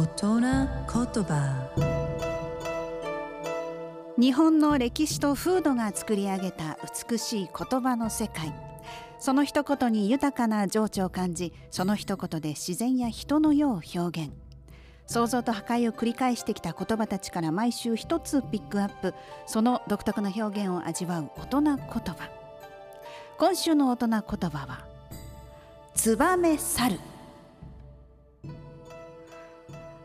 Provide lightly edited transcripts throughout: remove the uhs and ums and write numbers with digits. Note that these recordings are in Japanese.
大人言葉。日本の歴史と風土が作り上げた美しい言葉の世界。その一言に豊かな情緒を感じ、その一言で自然や人の世を表現。創造と破壊を繰り返してきた言葉たちから毎週一つピックアップ、その独特の表現を味わう大人言葉。今週の大人言葉は燕猿。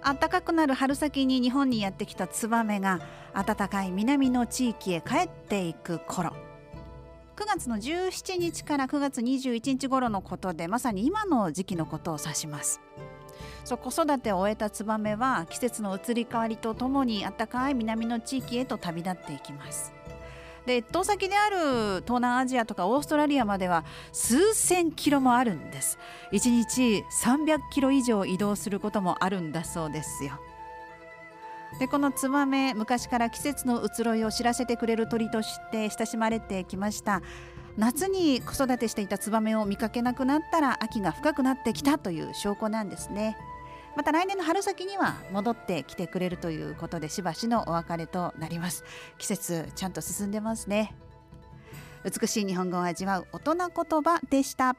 暖かくなる春先に日本にやってきたツバメが暖かい南の地域へ帰っていく頃、9月の17日から9月21日頃のことで、まさに今の時期のことを指します。子育てを終えたツバメは季節の移り変わりとともに暖かい南の地域へと旅立っていきます。で、越冬先である東南アジアとかオーストラリアまでは数千キロもあるんです。1日300キロ以上移動することもあるんだそうですよ。で、このツバメ、昔から季節の移ろいを知らせてくれる鳥として親しまれてきました。夏に子育てしていたツバメを見かけなくなったら秋が深くなってきたという証拠なんですね。また来年の春先には戻ってきてくれるということで、しばしのお別れとなります。季節ちゃんと進んでますね。美しい日本語を味わう大人言葉でした。